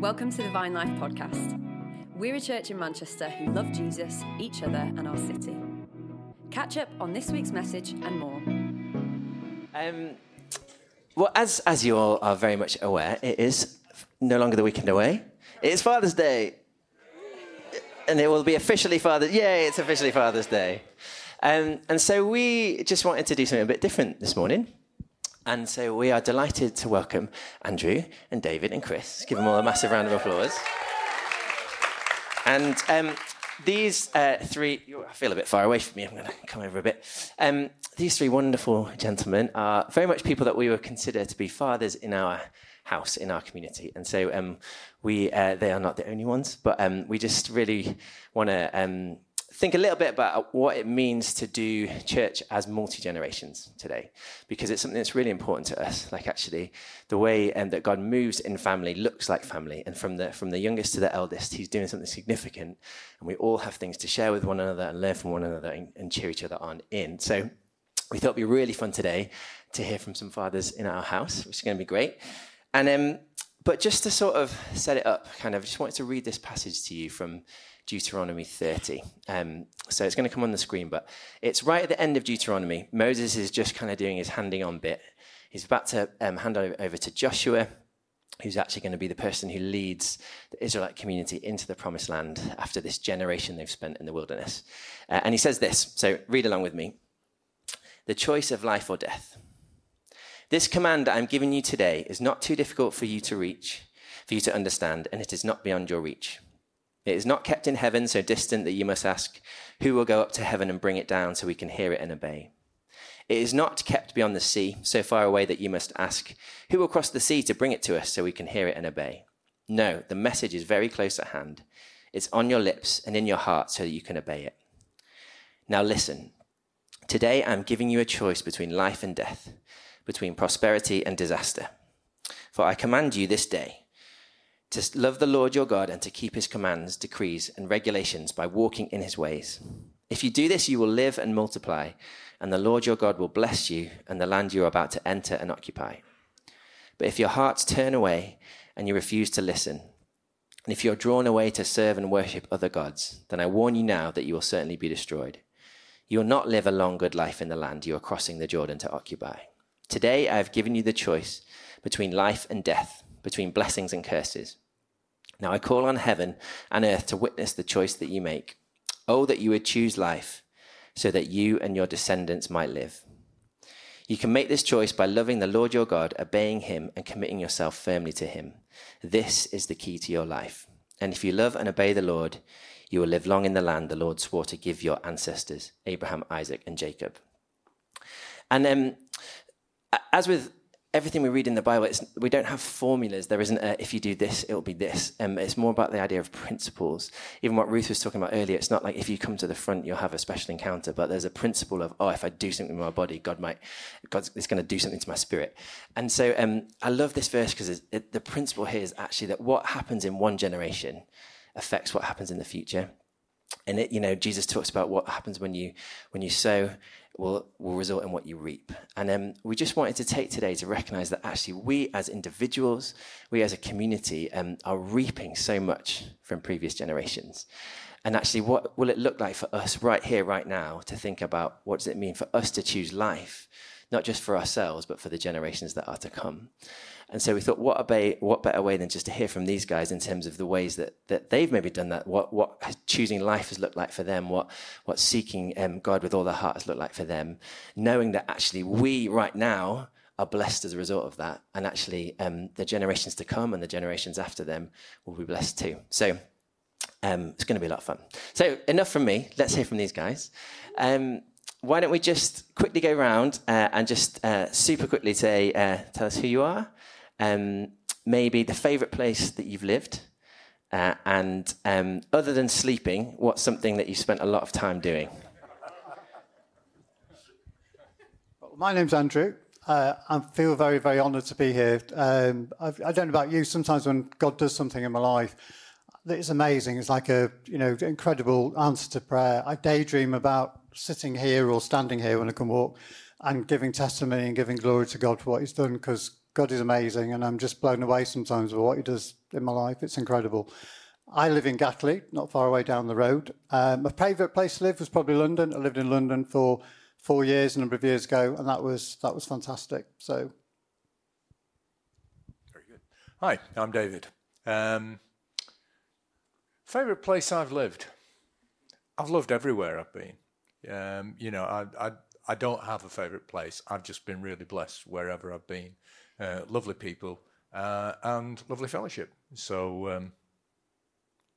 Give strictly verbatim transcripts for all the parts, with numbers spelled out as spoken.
Welcome to the Vine Life Podcast. We're a church in Manchester who love Jesus, each other and our city. Catch up on this week's message and more. Um, well, as, as you all are very much aware, it is no longer the weekend away. It is Father's Day. And it will be officially Father's Day. Yay, it's officially Father's Day. Um, and so we just wanted to do something a bit different this morning. And so we are delighted to welcome Andrew and David and Chris. Give them all a massive round of applause. And um, these uh, three... I feel a bit far away from you. I'm going to come over a bit. Um, these three wonderful gentlemen are very much people that we would consider to be fathers in our house, in our community. And so um, we uh, they are not the only ones, but um, we just really want to... Um, think a little bit about what it means to do church as multi-generations today, because it's something that's really important to us. Like, actually, the way um, that God moves in family looks like family, and from the from the youngest to the eldest, he's doing something significant, and we all have things to share with one another and learn from one another and, and cheer each other on in. So we thought it'd be really fun today to hear from some fathers in our house, which is going to be great. And um, but just to sort of set it up, kind of, I just wanted to read this passage to you from Deuteronomy thirty. Um, so it's going to come on the screen, but it's right at the end of Deuteronomy. Moses is just kind of doing his handing on bit. He's about to um, hand over to Joshua, who's actually going to be the person who leads the Israelite community into the promised land after this generation they've spent in the wilderness. Uh, and he says this, so read along with me. The choice of life or death. This command that I'm giving you today is not too difficult for you to reach, for you to understand, and it is not beyond your reach. It is not kept in heaven so distant that you must ask, who will go up to heaven and bring it down so we can hear it and obey? It is not kept beyond the sea so far away that you must ask, who will cross the sea to bring it to us so we can hear it and obey? No, the message is very close at hand. It's on your lips and in your heart so that you can obey it. Now listen, today I'm giving you a choice between life and death, between prosperity and disaster. For I command you this day, to love the Lord your God and to keep his commands, decrees, and regulations by walking in his ways. If you do this, you will live and multiply, and the Lord your God will bless you and the land you are about to enter and occupy. But if your hearts turn away and you refuse to listen, and if you are drawn away to serve and worship other gods, then I warn you now that you will certainly be destroyed. You will not live a long, good life in the land you are crossing the Jordan to occupy. Today I have given you the choice between life and death, between blessings and curses. Now I call on heaven and earth to witness the choice that you make. Oh, that you would choose life so that you and your descendants might live. You can make this choice by loving the Lord your God, obeying him, and committing yourself firmly to him. This is the key to your life. And if you love and obey the Lord, you will live long in the land the Lord swore to give your ancestors, Abraham, Isaac, and Jacob. And um, as with everything we read in the Bible, it's, we don't have formulas. There isn't a, if you do this, it'll be this. Um, it's more about the idea of principles. Even what Ruth was talking about earlier, it's not like if you come to the front, you'll have a special encounter, but there's a principle of, oh, if I do something with my body, God might, God is going to do something to my spirit. And so um, I love this verse because it, the principle here is actually that what happens in one generation affects what happens in the future. And it, you know, Jesus talks about what happens when you when you sow will will result in what you reap. And um, we just wanted to take today to recognise that actually we as individuals, we as a community, um, are reaping so much from previous generations. And actually, what will it look like for us right here, right now, to think about what does it mean for us to choose life, not just for ourselves, but for the generations that are to come? And so we thought, what, obey, what better way than just to hear from these guys in terms of the ways that, that they've maybe done that, what what choosing life has looked like for them, what what seeking um, God with all their heart has looked like for them, knowing that actually we right now are blessed as a result of that, and actually um, the generations to come and the generations after them will be blessed too. So um, it's going to be a lot of fun. So enough from me. Let's hear from these guys. Um Why don't we just quickly go round uh, and just uh, super quickly say, uh, tell us who you are, um, maybe the favourite place that you've lived, uh, and um, other than sleeping, what's something that you spent a lot of time doing? Well, my name's Andrew. Uh, I feel very, very honoured to be here. Um, I, I don't know about you, sometimes when God does something in my life, it's amazing. It's like a, you know, incredible answer to prayer. I daydream about sitting here or standing here when I can walk and giving testimony and giving glory to God for what he's done, because God is amazing, and I'm just blown away sometimes by what he does in my life. It's incredible. I live in Gatley, not far away down the road. Uh, my favourite place to live was probably London. I lived in London for four years, a number of years ago, and that was that was fantastic. So, very good. Hi, I'm David. Um, favourite place I've lived? I've loved everywhere I've been. Um, you know, I, I I don't have a favourite place. I've just been really blessed wherever I've been. Uh, lovely people uh, and lovely fellowship. So, um,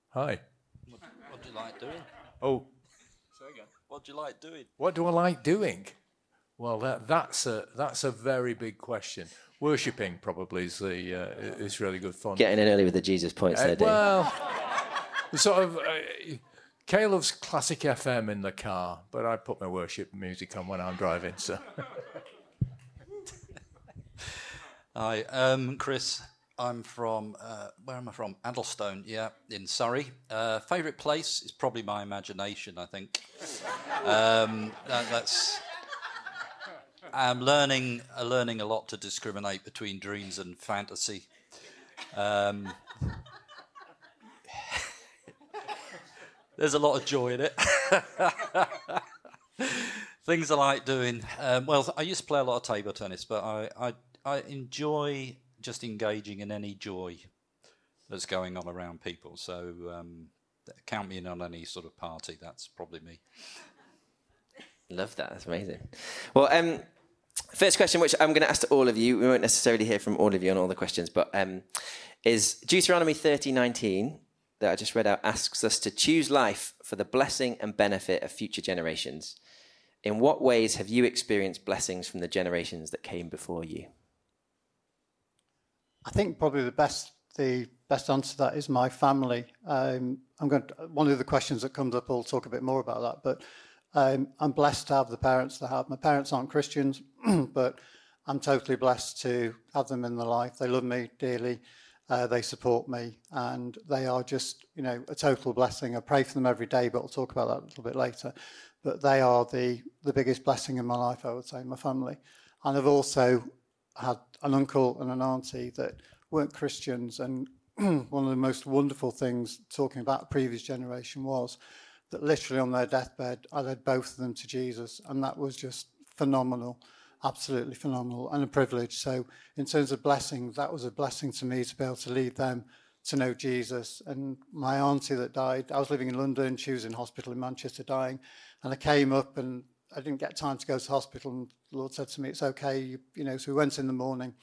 hi. What, what do you like doing? Oh. So again, what do you like doing? What do I like doing? Well, that, that's a that's a very big question. Worshipping probably is the uh, is really good fun. Getting in early with the Jesus points uh, there, Dave. Well, sort of. Uh, Kay loves classic F M in the car, but I put my worship music on when I'm driving, so. Hi, um, Chris. I'm from, uh, where am I from? Adlestone, yeah, in Surrey. Uh, favourite place is probably my imagination, I think. Um, that, that's. I'm learning, uh, learning a lot to discriminate between dreams and fantasy. Um There's a lot of joy in it. Things I like doing. Um, well, I used to play a lot of table tennis, but I, I I enjoy just engaging in any joy that's going on around people. So um, count me in on any sort of party. That's probably me. Love that. That's amazing. Well, um, first question, which I'm going to ask to all of you. We won't necessarily hear from all of you on all the questions, but um, is Deuteronomy thirty nineteen... that I just read out asks us to choose life for the blessing and benefit of future generations. In what ways have you experienced blessings from the generations that came before you? I think probably the best the best answer to that is my family. Um, I'm going to, one of the questions that comes up, I'll talk a bit more about that, but um, I'm blessed to have the parents that I have. My parents aren't Christians, but I'm totally blessed to have them in their life. They love me dearly. Uh, they support me, and they are just, you know, a total blessing. I pray for them every day, but I'll talk about that a little bit later. But they are the, the biggest blessing in my life, I would say, my family. And I've also had an uncle and an auntie that weren't Christians, and one of the most wonderful things talking about the previous generation was that literally on their deathbed, I led both of them to Jesus, and that was just phenomenal. Absolutely phenomenal and a privilege. So in terms of blessing, that was a blessing to me to be able to lead them to know Jesus. And my auntie that died, I was living in London, she was in hospital in Manchester dying, and I came up and I didn't get time to go to hospital, and the Lord said to me, it's okay, you, you know, so we went in the morning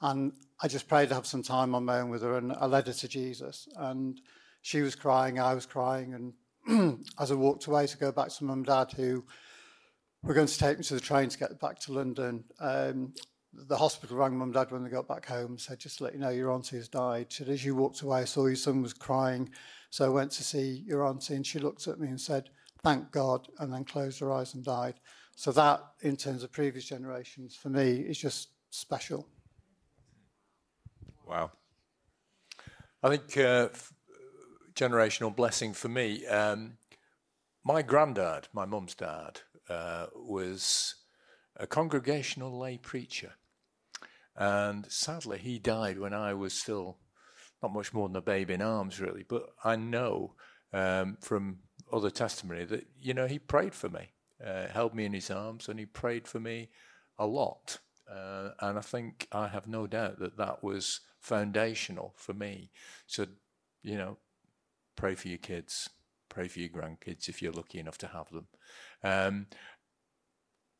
and I just prayed to have some time on my own with her, and I led her to Jesus, and she was crying, I was crying, and as I walked away to go back to mum and dad who we're going to take me to the train to get back to London. Um, the hospital rang mum and dad when they got back home and said, just to let you know, your auntie has died. She said, as you walked away, I saw your son was crying. So I went to see your auntie, and she looked at me and said, thank God, and then closed her eyes and died. So that, in terms of previous generations, for me, is just special. Wow. I think uh, f- generational blessing for me, um, my granddad, my mum's dad, Uh, was a congregational lay preacher, and sadly he died when I was still not much more than a babe in arms, really. But I know um, from other testimony that, you know, he prayed for me, uh, held me in his arms, and he prayed for me a lot, uh, and I think I have no doubt that that was foundational for me. So, you know, pray for your kids, pray for your grandkids if you're lucky enough to have them. Um,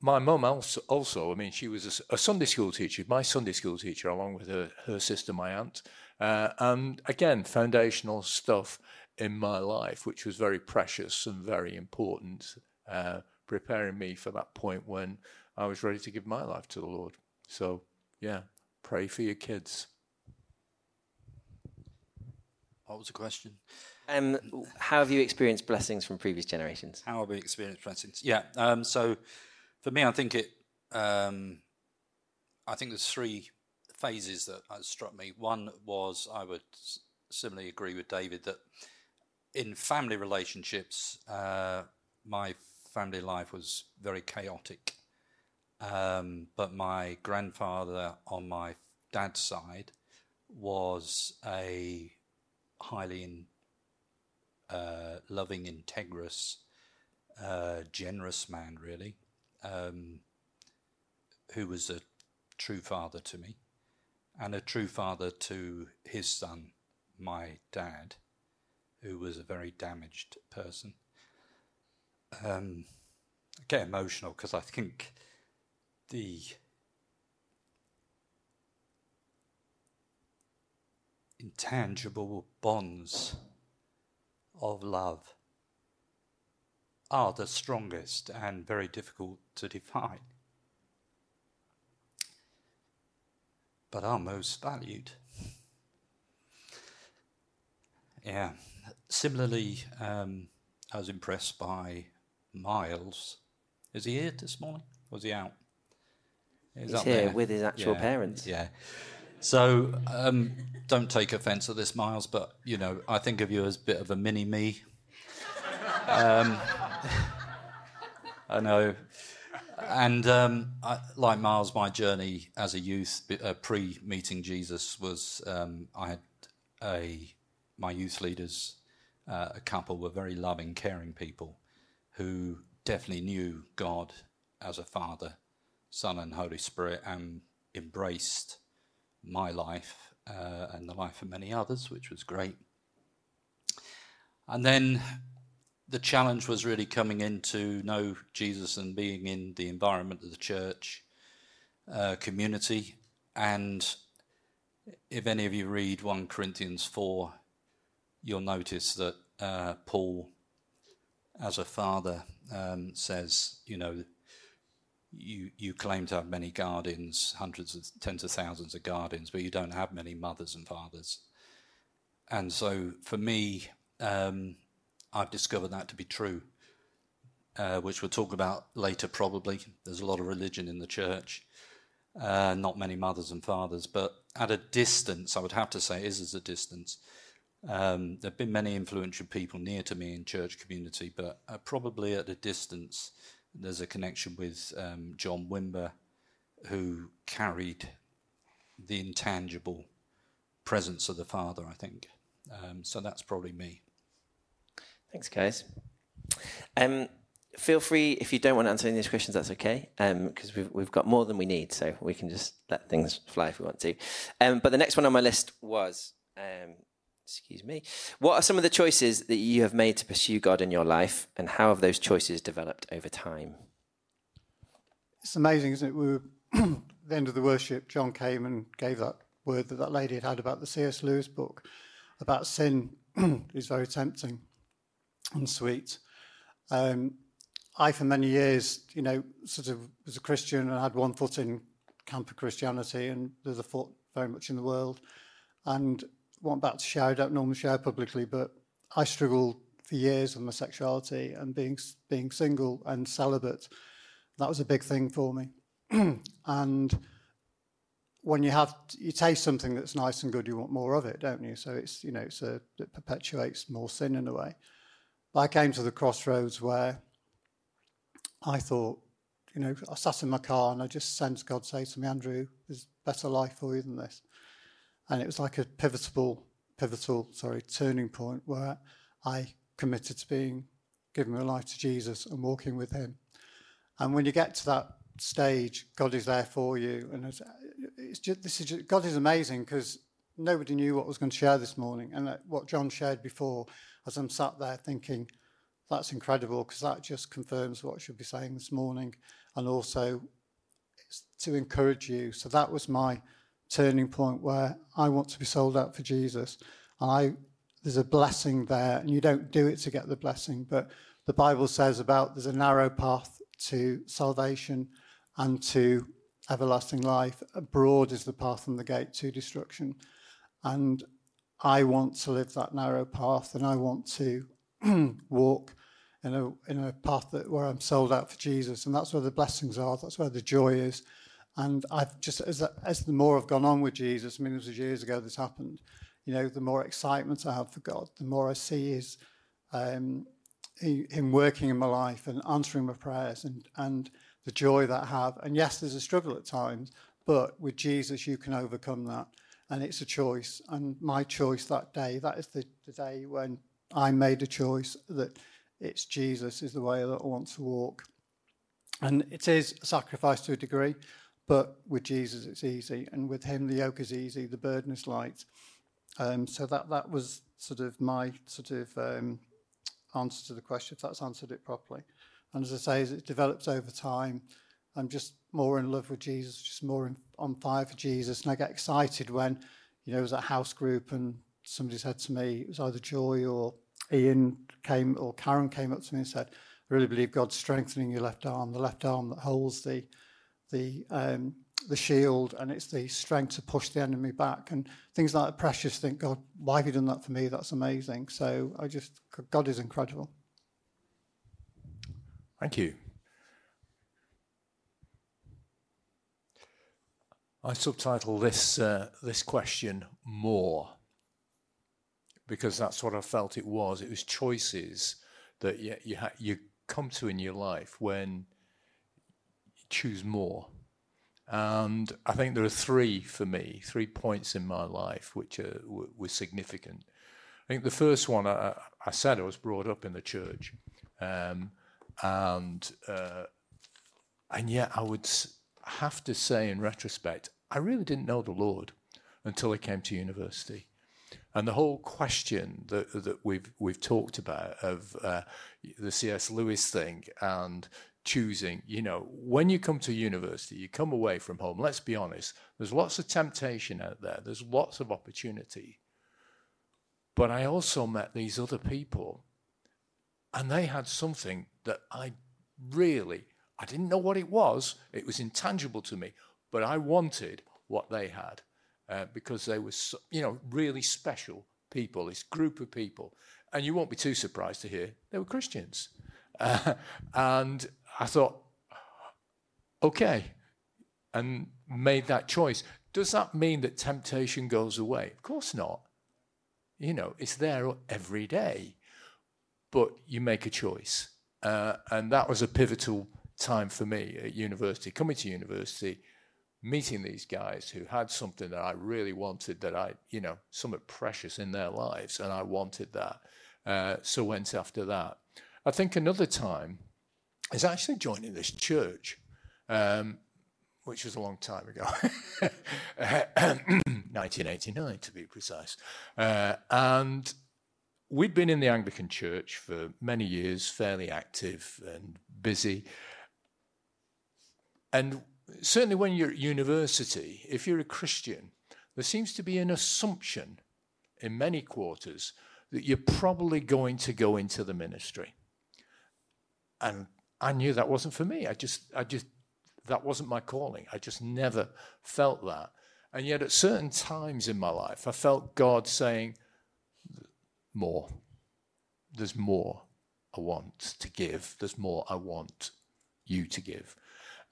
my mum also, also, I mean, she was a, a Sunday school teacher, my Sunday school teacher, along with her, her sister, my aunt. Uh, and again, foundational stuff in my life, which was very precious and very important, uh, preparing me for that point when I was ready to give my life to the Lord. So, yeah, pray for your kids. What was the question? Um, how have you experienced blessings from previous generations? How have we experienced blessings? Yeah. Um, so, for me, I think it. Um, I think there's three phases that struck me. One was, I would similarly agree with David, that in family relationships, uh, my family life was very chaotic. Um, but my grandfather on my dad's side was a highly uh, loving, integrous, uh, generous man, really, um, who was a true father to me and a true father to his son, my dad, who was a very damaged person. Um, I get emotional because I think the intangible bonds of love are the strongest and very difficult to define, but are most valued. Yeah. Similarly, um, I was impressed by Miles. Is he here this morning? Or is he out? He's, He's up here there. With his actual yeah. parents. Yeah. So um, don't take offence at this, Miles, but, you know, I think of you as a bit of a mini-me. um, I know. And um, I, like Miles, my journey as a youth, uh, pre-meeting Jesus, was um, I had a... my youth leaders, uh, a couple, were very loving, caring people who definitely knew God as a Father, Son and Holy Spirit, and embraced my life uh, and the life of many others, which was great. And then the challenge was really coming into know Jesus and being in the environment of the church uh, community. And if any of you read First Corinthians four, you'll notice that uh, Paul, as a father, um, says, you know, you you claim to have many guardians, hundreds of tens of thousands of guardians, but you don't have many mothers and fathers. And so for me, um, I've discovered that to be true, uh, which we'll talk about later probably. There's a lot of religion in the church, uh, not many mothers and fathers, but at a distance, I would have to say it is as a distance. Um, there have been many influential people near to me in church community, but uh, probably at a distance, there's a connection with um, John Wimber, who carried the intangible presence of the Father, I think. Um, so that's probably me. Thanks, guys. Um, feel free, if you don't want to answer any of these questions, that's okay, because um, we've, we've got more than we need, so we can just let things fly if we want to. Um, but the next one on my list was... Um, Excuse me. What are some of the choices that you have made to pursue God in your life, and how have those choices developed over time? It's amazing, isn't it? We were at the end of the worship, John came and gave that word that that lady had had about the C S Lewis book, about sin is very tempting and sweet. Um, I, for many years, you know, sort of was a Christian and had one foot in camp of Christianity and the other foot very much in the world. And I'm about to share, I don't normally share publicly, but I struggled for years with my sexuality and being being single and celibate. That was a big thing for me. And when you have, you taste something that's nice and good, you want more of it, don't you? So it's, you know, it's a, it perpetuates more sin in a way. But I came to the crossroads where I thought, you know, I sat in my car and I just sensed God say to me, Andrew, there's a better life for you than this. And it was like a pivotal, pivotal, sorry, turning point where I committed to being, giving my life to Jesus and walking with him. And when you get to that stage, God is there for you. And it's, it's just, this is just, God is amazing, because nobody knew what I was going to share this morning. And what John shared before, as I'm sat there thinking, that's incredible, because that just confirms what I should be saying this morning. And also it's to encourage you. So that was my turning point where I want to be sold out for Jesus, and I there's a blessing there, and you don't do it to get the blessing, but the Bible says about there's a narrow path to salvation and to everlasting life. Broad is the path and the gate to destruction, and I want to live that narrow path, and I want to walk in a in a path that where I'm sold out for Jesus, and that's where the blessings are, that's where the joy is. And I've just, as, as the more I've gone on with Jesus, millions of years ago this happened, you know, the more excitement I have for God, the more I see his, um, him working in my life and answering my prayers, and, and the joy that I have. And yes, there's a struggle at times, But with Jesus, you can overcome that. And it's a choice. And my choice that day, that is the, the day when I made a choice that it's Jesus is the way that I want to walk. And it is a sacrifice to a degree, but with Jesus, it's easy. And with him, the yoke is easy, the burden is light. Um, so that, that was sort of my sort of um, answer to the question, if that's answered it properly. And as I say, as it develops over time, I'm just more in love with Jesus, just more in, on fire for Jesus. And I get excited when, you know, it was a house group and somebody said to me, it was either Joy or Ian came or Karen came up to me and said, I really believe God's strengthening your left arm, the left arm that holds the the um, the shield, and it's the strength to push the enemy back. And things like that are precious. Think, God, why have you done that for me? That's amazing. So I just, God is incredible. Thank you. I subtitle this uh, this question "More," because that's what I felt it was. It was choices that you you, ha- you come to in your life when you choose more. And I think there are three for me, three points in my life which are, w- were significant. I think the first one, I, I said I was brought up in the church, um, and uh, and yet I would have to say in retrospect, I really didn't know the Lord until I came to university. And the whole question that that we've we've talked about of uh, the C S Lewis thing and choosing, you know, when you come to university, you come away from home. Let's be honest, there's lots of temptation out there. There's lots of opportunity. But I also met these other people, and they had something that I really, I didn't know what it was. It was intangible to me, but I wanted what they had. Uh, because they were, you know, really special people, this group of people. And you won't be too surprised to hear they were Christians. Uh, and I thought, okay, and made that choice. Does that mean that temptation goes away? Of course not. You know, it's there every day. But you make a choice. Uh, and that was a pivotal time for me at university, coming to university, meeting these guys who had something that I really wanted, that I, you know, something precious in their lives, and I wanted that. Uh, so went after that. I think another time is actually joining this church, um, which was a long time ago, nineteen eighty-nine to be precise. Uh, and we'd been in the Anglican Church for many years, fairly active and busy. And certainly when you're at university, if you're a Christian, there seems to be an assumption in many quarters that you're probably going to go into the ministry. And I knew that wasn't for me. I just, I just, that wasn't my calling. I just never felt that. And yet at certain times in my life, I felt God saying, more. There's more I want to give. There's more I want you to give.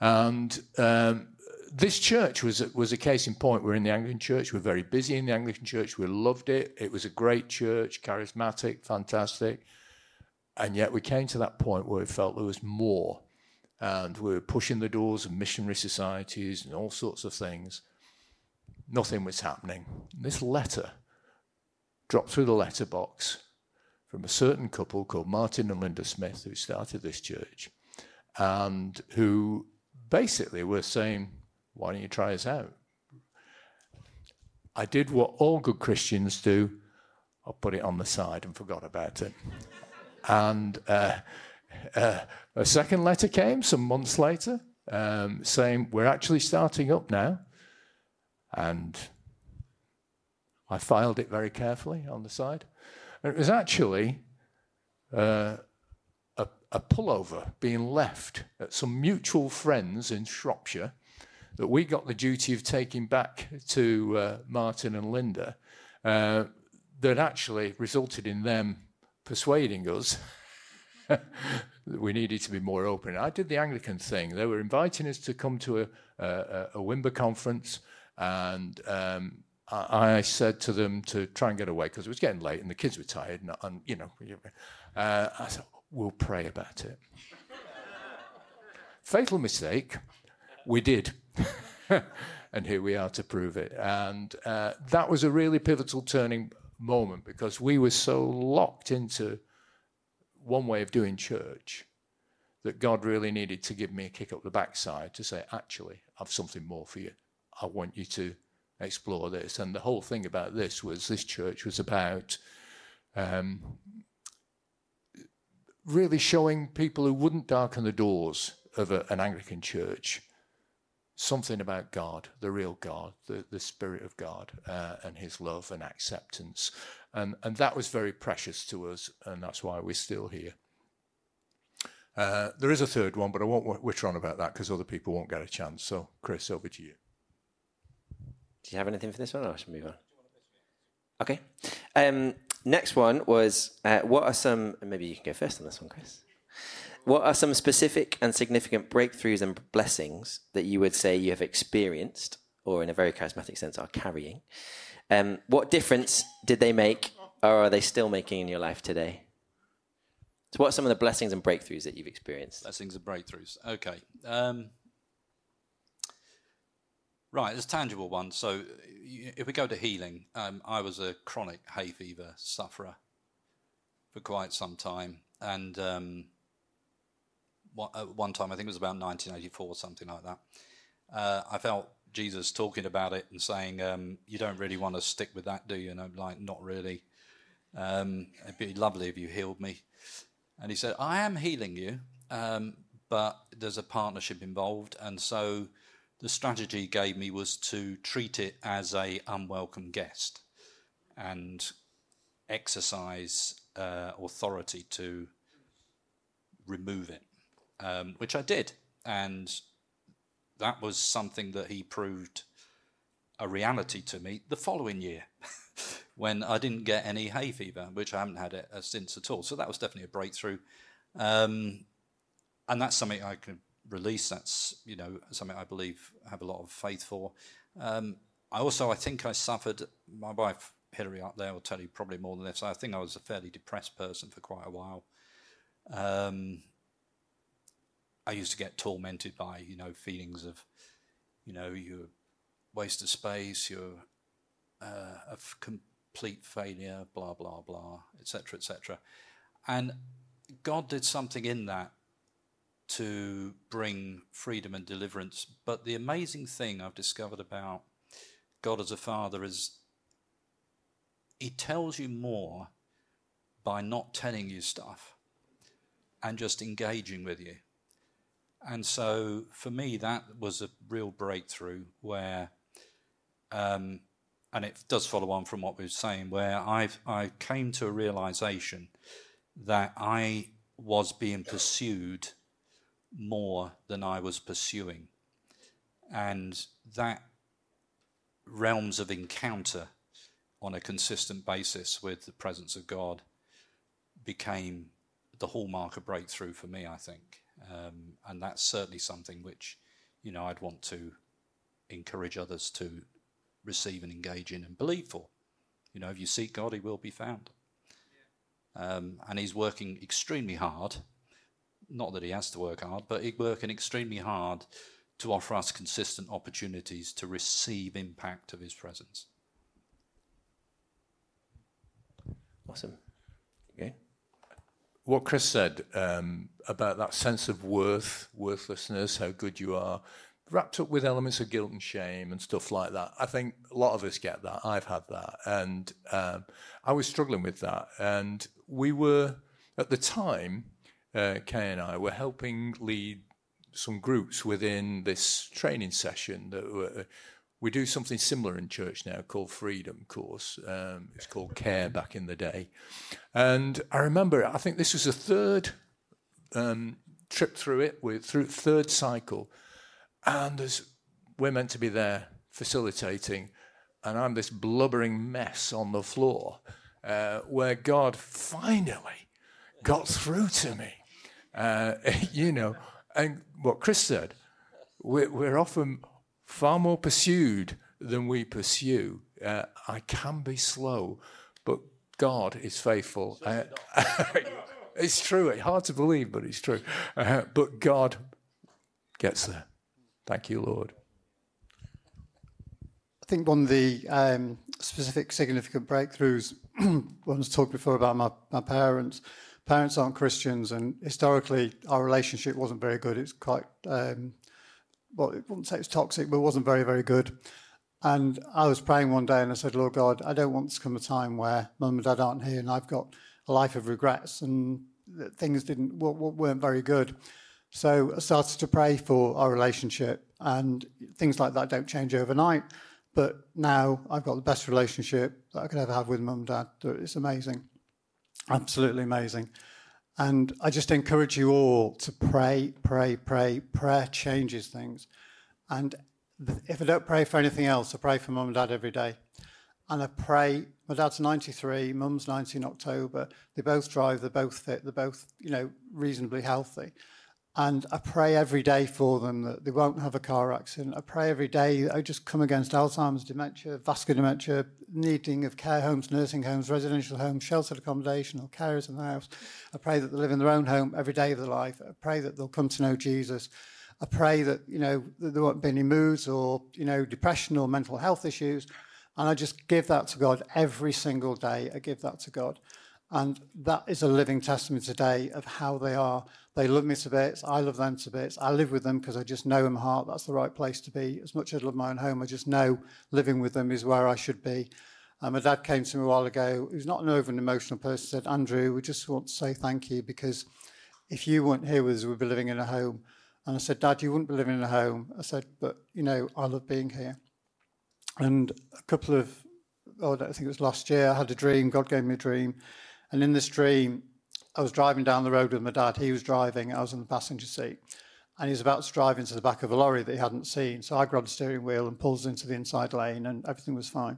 And um, this church was was a case in point. We're in the Anglican Church. We're very busy in the Anglican Church. We loved it. It was a great church, charismatic, fantastic. And yet we came to that point where we felt there was more. And we were pushing the doors of missionary societies and all sorts of things. Nothing was happening. This letter dropped through the letterbox from a certain couple called Martin and Linda Smith, who started this church, and who basically we're saying, why don't you try us out? I did what all good Christians do. I put it on the side and forgot about it. and uh, uh, a second letter came some months later um, saying, we're actually starting up now. And I filed it very carefully on the side. And it was actually Uh, a pullover being left at some mutual friends in Shropshire that we got the duty of taking back to uh, Martin and Linda uh, that actually resulted in them persuading us that we needed to be more open. I did the Anglican thing. They were inviting us to come to a, a, a Wimber conference, and um, I, I said to them to try and get away because it was getting late and the kids were tired. And, and you know, uh, I thought, we'll pray about it. Fatal mistake, we did. And here we are to prove it. And uh, that was a really pivotal turning moment, because we were so locked into one way of doing church that God really needed to give me a kick up the backside to say, actually, I've something more for you. I want you to explore this. And the whole thing about this was this church was about um, really showing people who wouldn't darken the doors of a, an Anglican church something about God, the real God, the, the Spirit of God, uh, and his love and acceptance. And, and that was very precious to us, and that's why we're still here. Uh, there is a third one, but I won't witter on about that because other people won't get a chance. So, Chris, over to you. Do you have anything for this one, or should we move on? Okay. Um, next one was, uh, what are some... Maybe you can go first on this one, Chris. What are some specific and significant breakthroughs and blessings that you would say you have experienced, or in a very charismatic sense, are carrying? Um, what difference did they make, or are they still making in your life today? So what are some of the blessings and breakthroughs that you've experienced? Blessings and breakthroughs. Okay. Um, right, there's a tangible one. So if we go to healing, um, I was a chronic hay fever sufferer for quite some time. And... Um, one time, I think it was about nineteen eighty-four or something like that, uh, I felt Jesus talking about it and saying, um, you don't really want to stick with that, do you? And I'm like, not really. Um, it'd be lovely if you healed me. And he said, I am healing you, um, but there's a partnership involved. And so the strategy he gave me was to treat it as a unwelcome guest and exercise uh, authority to remove it. Um, which I did, and that was something that he proved a reality to me the following year when I didn't get any hay fever, which I haven't had it since at all. So that was definitely a breakthrough, um, and that's something I can release. That's, you know, something I believe I have a lot of faith for. Um, I also I think I suffered. My wife Hilary up there will tell you probably more than this. I think I was a fairly depressed person for quite a while. Um, I used to get tormented by, you know, feelings of, you know, you're a waste of space, you're uh, a f- complete failure, blah, blah, blah, et cetera, et cetera. And God did something in that to bring freedom and deliverance. But the amazing thing I've discovered about God as a father is he tells you more by not telling you stuff and just engaging with you. And so for me, that was a real breakthrough where, um, and it does follow on from what we were saying, where I've, I came to a realization that I was being pursued more than I was pursuing. And that realms of encounter on a consistent basis with the presence of God became the hallmark of breakthrough for me, I think. Um, and that's certainly something which, you know, I'd want to encourage others to receive and engage in and believe for. You know, if you seek God, he will be found. Yeah. Um, and he's working extremely hard. Not that he has to work hard, but he's working extremely hard to offer us consistent opportunities to receive impact of his presence. Awesome. Okay. What Chris said um, about that sense of worth, worthlessness, how good you are, wrapped up with elements of guilt and shame and stuff like that. I think a lot of us get that. I've had that. And um, I was struggling with that. And we were, at the time, uh, Kay and I were helping lead some groups within this training session that were... We do something similar in church now called Freedom Course. Um, it's called Care back in the day. And I remember, I think this was the third um, trip through it, with, through third cycle. And there's, we're meant to be there facilitating, and I'm this blubbering mess on the floor uh, where God finally got through to me. Uh, you know, and what Chris said, we're, we're often... far more pursued than we pursue. Uh, I can be slow, but God is faithful. Uh, it's true. It's hard to believe, but it's true. Uh, but God gets there. Thank you, Lord. think one of the um, specific significant breakthroughs, I was talking before about my, my parents. Parents aren't Christians, and historically our relationship wasn't very good. It's quite, um, well, I wouldn't say it's toxic, but it wasn't very, very good. And I was praying one day and I said, Lord God, I don't want to come a time where Mum and Dad aren't here and I've got a life of regrets and things didn't weren't very good. So I started to pray for our relationship, and things like that don't change overnight. But now I've got the best relationship that I could ever have with Mum and Dad. It's amazing. Absolutely amazing. And I just encourage you all to pray, pray, pray. Prayer changes things. And if I don't pray for anything else, I pray for Mum and Dad every day. And I pray, my dad's ninety-three, Mum's ninety in October. They both drive, they're both fit, they're both, you know, reasonably healthy. And I pray every day for them that they won't have a car accident. I pray every day that I just come against Alzheimer's, dementia, vascular dementia, needing of care homes, nursing homes, residential homes, sheltered accommodation, or carers in the house. I pray that they live in their own home every day of their life. I pray that they'll come to know Jesus. I pray that, you know, that there won't be any moods or, you know, depression or mental health issues. And I just give that to God every single day. I give that to God. And that is a living testimony today of how they are. They love me to bits. I love them to bits. I live with them because I just know in my heart that's the right place to be. As much as I love my own home, I just know living with them is where I should be. And my dad came to me a while ago, who's not an over an emotional person, said, Andrew, we just want to say thank you, because if you weren't here with us, we'd be living in a home. And I said, Dad, you wouldn't be living in a home. I said, but, you know, I love being here. And a couple of, oh, I think it was last year, I had a dream. God gave me a dream. And in this dream, I was driving down the road with my dad. He was driving. I was in the passenger seat. And he was about to drive into the back of a lorry that he hadn't seen. So I grabbed the steering wheel and pulled into the inside lane, and everything was fine.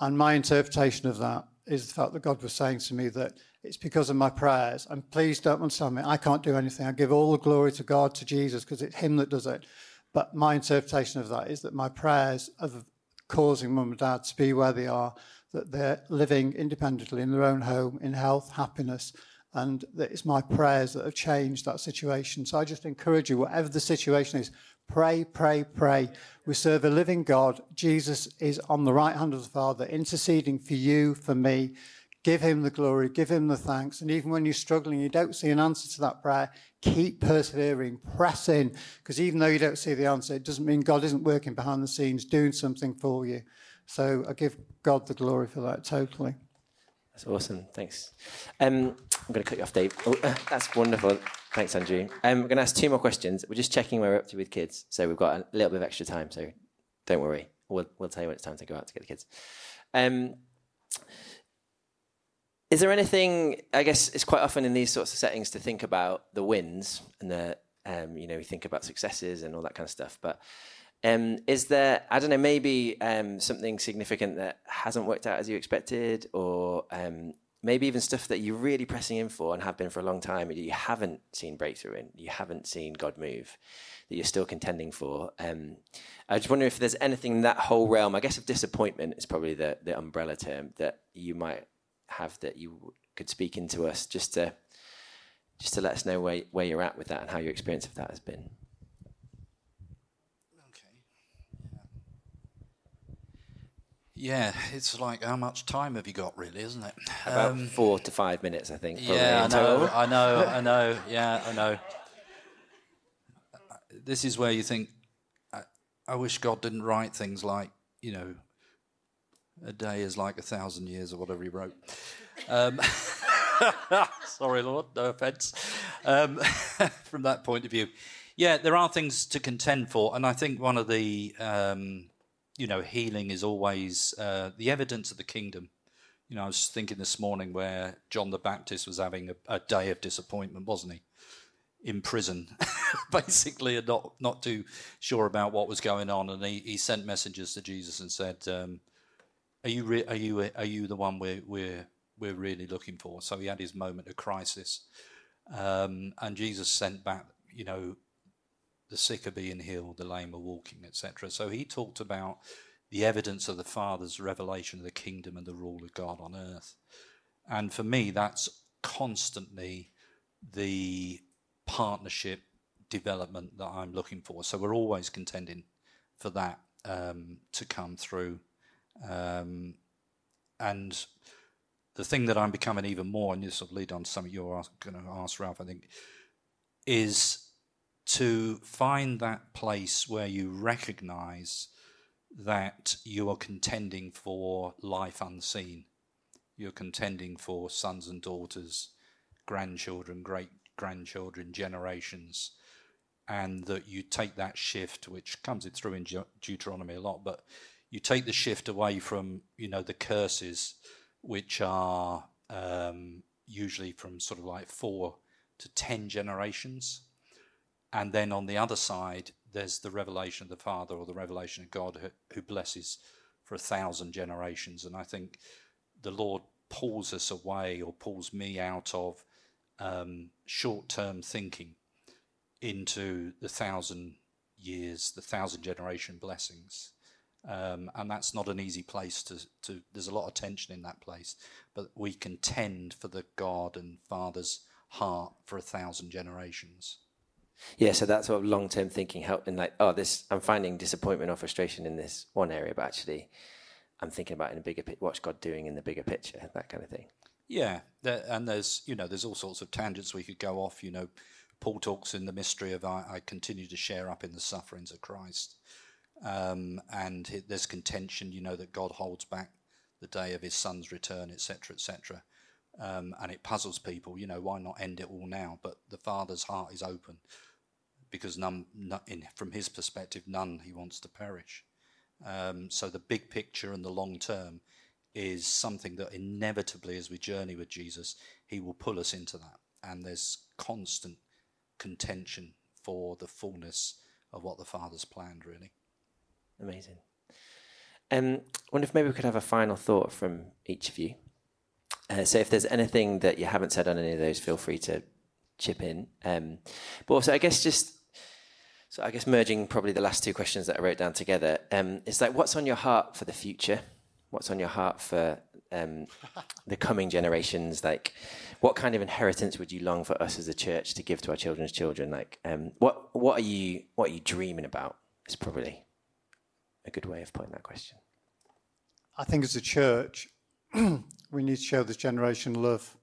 And my interpretation of that is the fact that God was saying to me that it's because of my prayers. And please don't understand me. I can't do anything. I give all the glory to God, to Jesus, because it's him that does it. But my interpretation of that is that my prayers have causing Mum and Dad to be where they are, that they're living independently in their own home, in health, happiness, and that it's my prayers that have changed that situation. So I just encourage you, whatever the situation is, pray, pray, pray. We serve a living God. Jesus is on the right hand of the Father, interceding for you, for me. Give him the glory, give him the thanks. And even when you're struggling, you don't see an answer to that prayer, keep persevering, press in. Because even though you don't see the answer, it doesn't mean God isn't working behind the scenes, doing something for you. So I give God the glory for that, totally. That's awesome, thanks. Um, I'm going to cut you off, Dave. Oh, uh, that's wonderful. Thanks, Andrew. Um, we're going to ask two more questions. We're just checking where we're up to with kids. So we've got a little bit of extra time, so don't worry. We'll, we'll tell you when it's time to go out to get the kids. Um... Is there anything, I guess it's quite often in these sorts of settings to think about the wins and the, um, you know, we think about successes and all that kind of stuff. But um, is there, I don't know, maybe um, something significant that hasn't worked out as you expected, or um, maybe even stuff that you're really pressing in for and have been for a long time and you haven't seen breakthrough in, you haven't seen God move, that you're still contending for. Um, I just wonder if there's anything in that whole realm, I guess of disappointment is probably the, the umbrella term that you might have, that you could speak into us just to just to let us know where, where you're at with that and how your experience of that has been. Okay. Yeah, it's like how much time have you got really, isn't it? About um, four to five minutes, I think. Yeah, I know, I know, I know, yeah, I know. This is where you think, I, I wish God didn't write things like, you know, a day is like a thousand years, or whatever he wrote. Um, sorry, Lord, no offence. Um, from that point of view, yeah, there are things to contend for, and I think one of the, um, you know, healing is always uh, the evidence of the kingdom. You know, I was thinking this morning where John the Baptist was having a, a day of disappointment, wasn't he? In prison, basically, and not not too sure about what was going on, and he, he sent messengers to Jesus and said, Um, Are you re- are you are you the one we're we're we're really looking for? So he had his moment of crisis, um, and Jesus sent back, you know, the sick are being healed, the lame are walking, et cetera. So he talked about the evidence of the Father's revelation of the kingdom and the rule of God on earth, and for me, that's constantly the partnership development that I'm looking for. So we're always contending for that. um, to come through. Um, and the thing that I'm becoming even more, and this will lead on to something you're going to ask, Ralph, I think, is to find that place where you recognise that you are contending for life unseen. You're contending for sons and daughters, grandchildren, great-grandchildren, generations, and that you take that shift, which comes through in Deuteronomy a lot, but you take the shift away from, you know, the curses, which are um, usually from sort of like four to ten generations. And then on the other side, there's the revelation of the Father or the revelation of God who, who blesses for a thousand generations. And I think the Lord pulls us away or pulls me out of um, short-term thinking into the thousand years, the thousand generation blessings. Um, and that's not an easy place to, to, there's a lot of tension in that place, but we contend for the God and Father's heart for a thousand generations. Yeah, so that sort of long-term thinking helped in like, oh, this, I'm finding disappointment or frustration in this one area, but actually I'm thinking about in a bigger, what's God doing in the bigger picture, that kind of thing. Yeah, there, and there's, you know, there's all sorts of tangents we could go off, you know, Paul talks in the mystery of, I, I continue to share up in the sufferings of Christ. Um, and there's contention, you know, that God holds back the day of his son's return, et cetera, et cetera. Um, and it puzzles people, you know, why not end it all now? But the Father's heart is open because none, none in, from his perspective, none he wants to perish. Um, so the big picture and the long term is something that inevitably, as we journey with Jesus, he will pull us into that. And there's constant contention for the fullness of what the Father's planned, really. Amazing. Um, I wonder if maybe we could have a final thought from each of you. Uh, so if there's anything that you haven't said on any of those, feel free to chip in. Um, but also, I guess just, so I guess merging probably the last two questions that I wrote down together, um, it's like, what's on your heart for the future? What's on your heart for um, the coming generations? Like, what kind of inheritance would you long for us as a church to give to our children's children? Like, um, what what are you what are you dreaming about? It's probably a good way of putting that question. I think as a church, we need to show this generation love.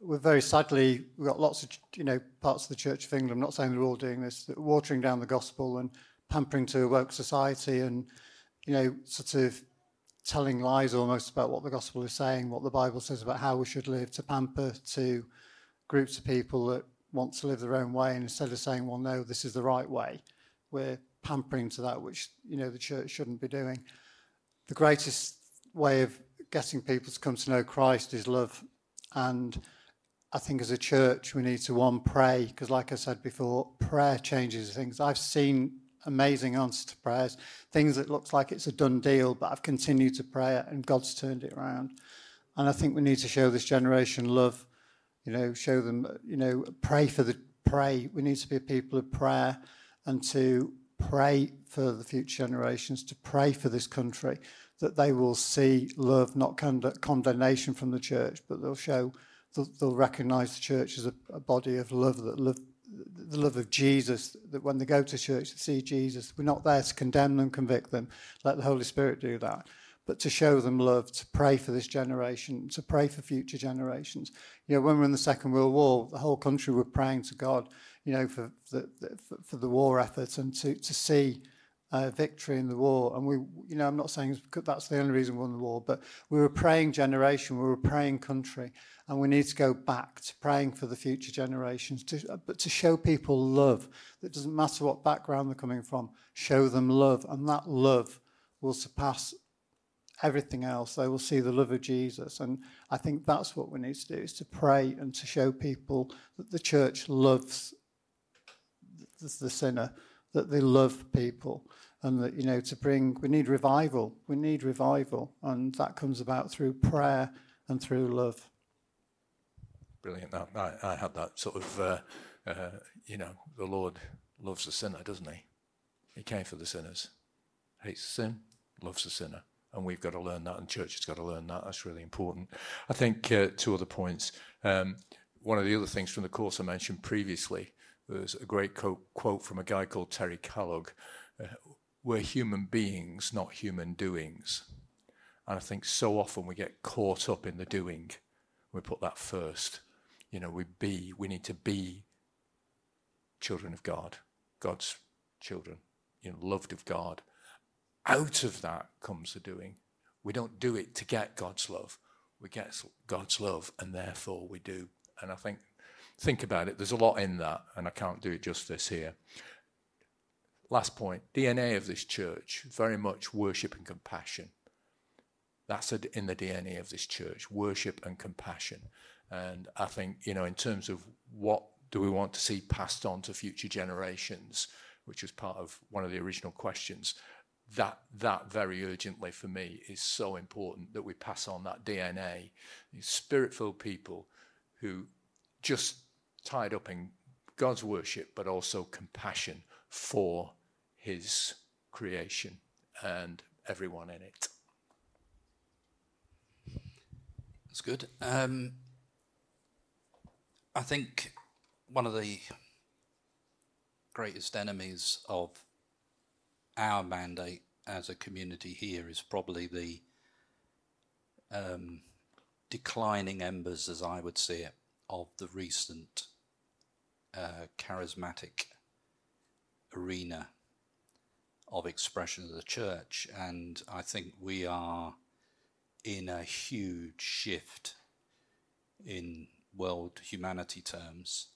We're very sadly, we've got lots of, you know, parts of the Church of England, I'm not saying they're all doing this, that are watering down the gospel and pampering to a woke society and, you know, sort of telling lies almost about what the gospel is saying, what the Bible says about how we should live, to pamper to groups of people that want to live their own way. And instead of saying, well, no, this is the right way, we're pampering to that, which, you know, the church shouldn't be doing. The greatest way of getting people to come to know Christ is love. And I think as a church, we need to, one, pray, because like I said before, prayer changes things. I've seen amazing answers to prayers, things that looks like it's a done deal, but I've continued to pray it and God's turned it around. And I think we need to show this generation love, you know, show them, you know, pray for the, pray. We need to be a people of prayer and to pray for the future generations, to pray for this country, that they will see love, not cond- condemnation from the church, but they'll show, they'll, they'll recognise the church as a, a body of love, that love, the love of Jesus, that when they go to church, they see Jesus. We're not there to condemn them, convict them, let the Holy Spirit do that, but to show them love, to pray for this generation, to pray for future generations. You know, when we were in the Second World War, the whole country were praying to God, you know, for the, for, for the war effort and to, to see uh, victory in the war. And we, you know, I'm not saying that's the only reason we won the war, but we were a praying generation, we were a praying country, and we need to go back to praying for the future generations, to, but to show people love. That doesn't matter what background they're coming from, show them love, and that love will surpass everything else. They will see the love of Jesus. And I think that's what we need to do, is to pray and to show people that the church loves the sinner, that they love people, and that, you know, to bring, we need revival. We need revival, and that comes about through prayer and through love. Brilliant. No, I, I had that sort of, uh, uh, you know, the Lord loves the sinner, doesn't he? He came for the sinners, hates the sin, loves the sinner. And we've got to learn that, and church has got to learn that. That's really important. I think uh, two other points. Um, one of the other things from the course I mentioned previously, there's a great co- quote from a guy called Terry Callag, uh, we're human beings, not human doings. And I think so often we get caught up in the doing. We put that first. You know, we be, we need to be children of God, God's children, you know, loved of God. Out of that comes the doing. We don't do it to get God's love. We get God's love, and therefore we do. And I think, think about it. There's a lot in that, and I can't do it justice here. Last point, D N A of this church, very much worship and compassion. That's in the D N A of this church, worship and compassion. And I think, you know, in terms of what do we want to see passed on to future generations, which was part of one of the original questions, that that very urgently for me is so important that we pass on that D N A. Spirit-filled people who just tied up in God's worship, but also compassion for his creation and everyone in it. That's good. Um, I think one of the greatest enemies of our mandate as a community here is probably the um, declining embers, as I would see it, of the recent uh, charismatic arena of expression of the church. And I think we are in a huge shift in world humanity terms.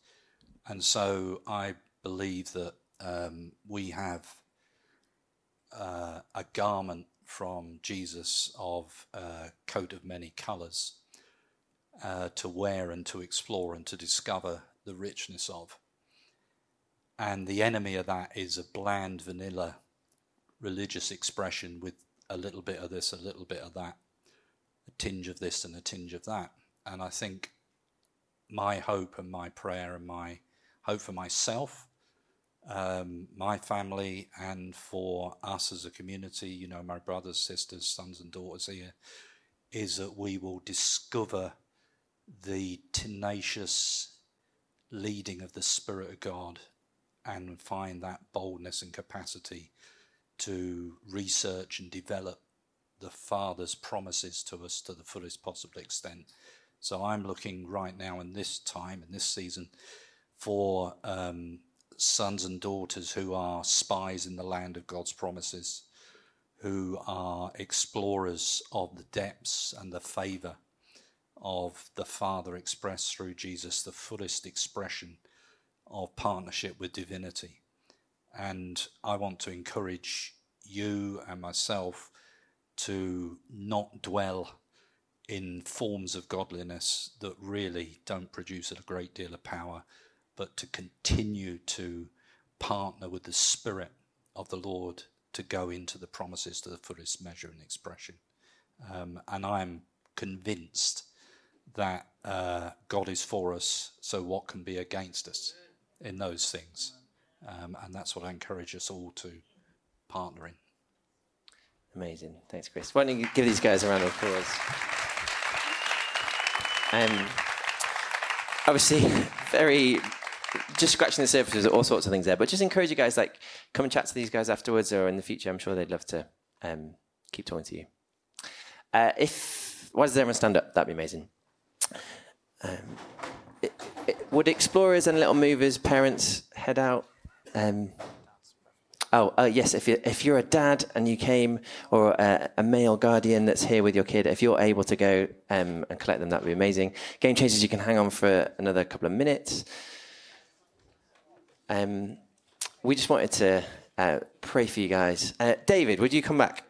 And so I believe that um, we have uh, a garment from Jesus of a coat of many colours uh, to wear and to explore and to discover the richness of. And the enemy of that is a bland, vanilla religious expression with a little bit of this, a little bit of that, a tinge of this and a tinge of that. And I think my hope and my prayer and my hope for myself, um, my family, and for us as a community, you know, my brothers, sisters, sons and daughters here, is that we will discover the tenacious leading of the Spirit of God and find that boldness and capacity to research and develop the Father's promises to us to the fullest possible extent. So I'm looking right now in this time, in this season, for um, sons and daughters who are spies in the land of God's promises, who are explorers of the depths and the favour of the Father expressed through Jesus, the fullest expression of partnership with divinity. And I want to encourage you and myself to not dwell in forms of godliness that really don't produce a great deal of power, but to continue to partner with the Spirit of the Lord to go into the promises to the fullest measure and expression. Um, and I'm convinced that uh, God is for us, so what can be against us in those things? Um, and that's what I encourage us all to partner in. Amazing. Thanks, Chris. Why don't you give these guys a round of applause? Um, obviously, very just scratching the surface. There's all sorts of things there, but just encourage you guys, like, come and chat to these guys afterwards or in the future. I'm sure they'd love to um, keep talking to you. Uh, if why does everyone stand up? That'd be amazing. Um, it, it, would explorers and little movers, parents, head out? Um, oh, uh, yes. If you if you're a dad and you came, or a, a male guardian that's here with your kid, if you're able to go um, and collect them, that'd be amazing. Game Changers, you can hang on for another couple of minutes. Um, we just wanted to uh, pray for you guys. Uh, David, would you come back?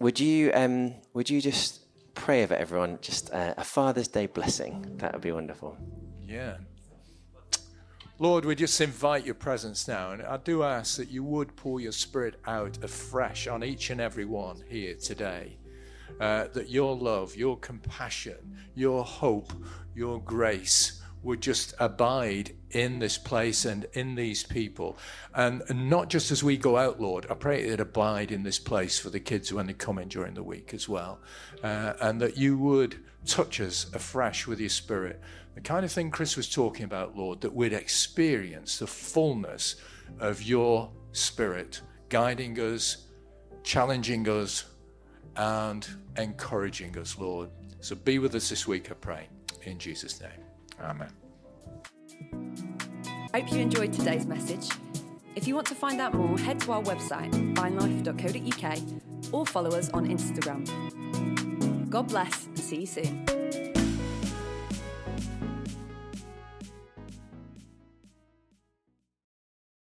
Would you um, would you just pray over everyone, just uh, a Father's Day blessing? That would be wonderful. Yeah. Lord, we just invite your presence now, and I do ask that you would pour your Spirit out afresh on each and every one here today. Uh, that your love, your compassion, your hope, your grace would just abide in this place and in these people. And not just as we go out, Lord, I pray it abide in this place for the kids when they come in during the week as well. Uh, and that you would touch us afresh with your Spirit. The kind of thing Chris was talking about, Lord, that we'd experience the fullness of your Spirit guiding us, challenging us, and encouraging us, Lord. So be with us this week, I pray, in Jesus' name. Amen. I hope you enjoyed today's message. If you want to find out more, head to our website, vine life dot co dot uk, or follow us on Instagram. God bless, and see you soon.